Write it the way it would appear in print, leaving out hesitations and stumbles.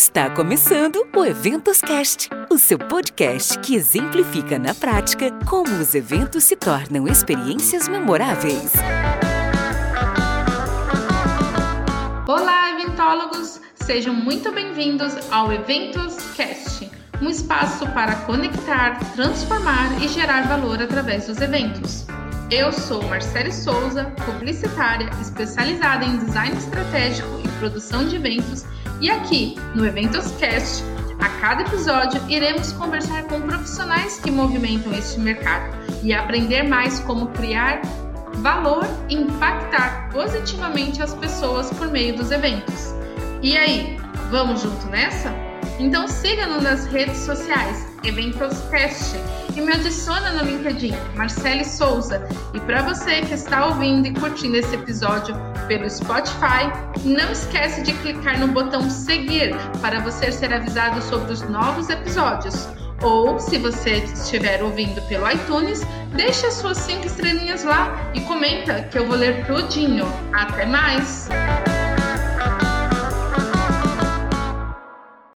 Está começando o Eventos Cast, o seu podcast que exemplifica na prática como os eventos se tornam experiências memoráveis. Olá, eventólogos! Sejam muito bem-vindos ao Eventos Cast, um espaço para conectar, transformar e gerar valor através dos eventos. Eu sou Marcele Souza, publicitária especializada em design estratégico e produção de eventos, e aqui no Eventos Cast, a cada episódio iremos conversar com profissionais que movimentam este mercado e aprender mais como criar valor e impactar positivamente as pessoas por meio dos eventos. E aí, vamos junto nessa? Então siga-nos nas redes sociais, Eventos Cast, e me adiciona no LinkedIn, Marcele Souza. E para você que está ouvindo e curtindo esse episódio pelo Spotify, não esquece de clicar no botão seguir para você ser avisado sobre os novos episódios. Ou, se você estiver ouvindo pelo iTunes, deixe as suas 5 estrelinhas lá e comenta que eu vou ler tudinho. Até mais!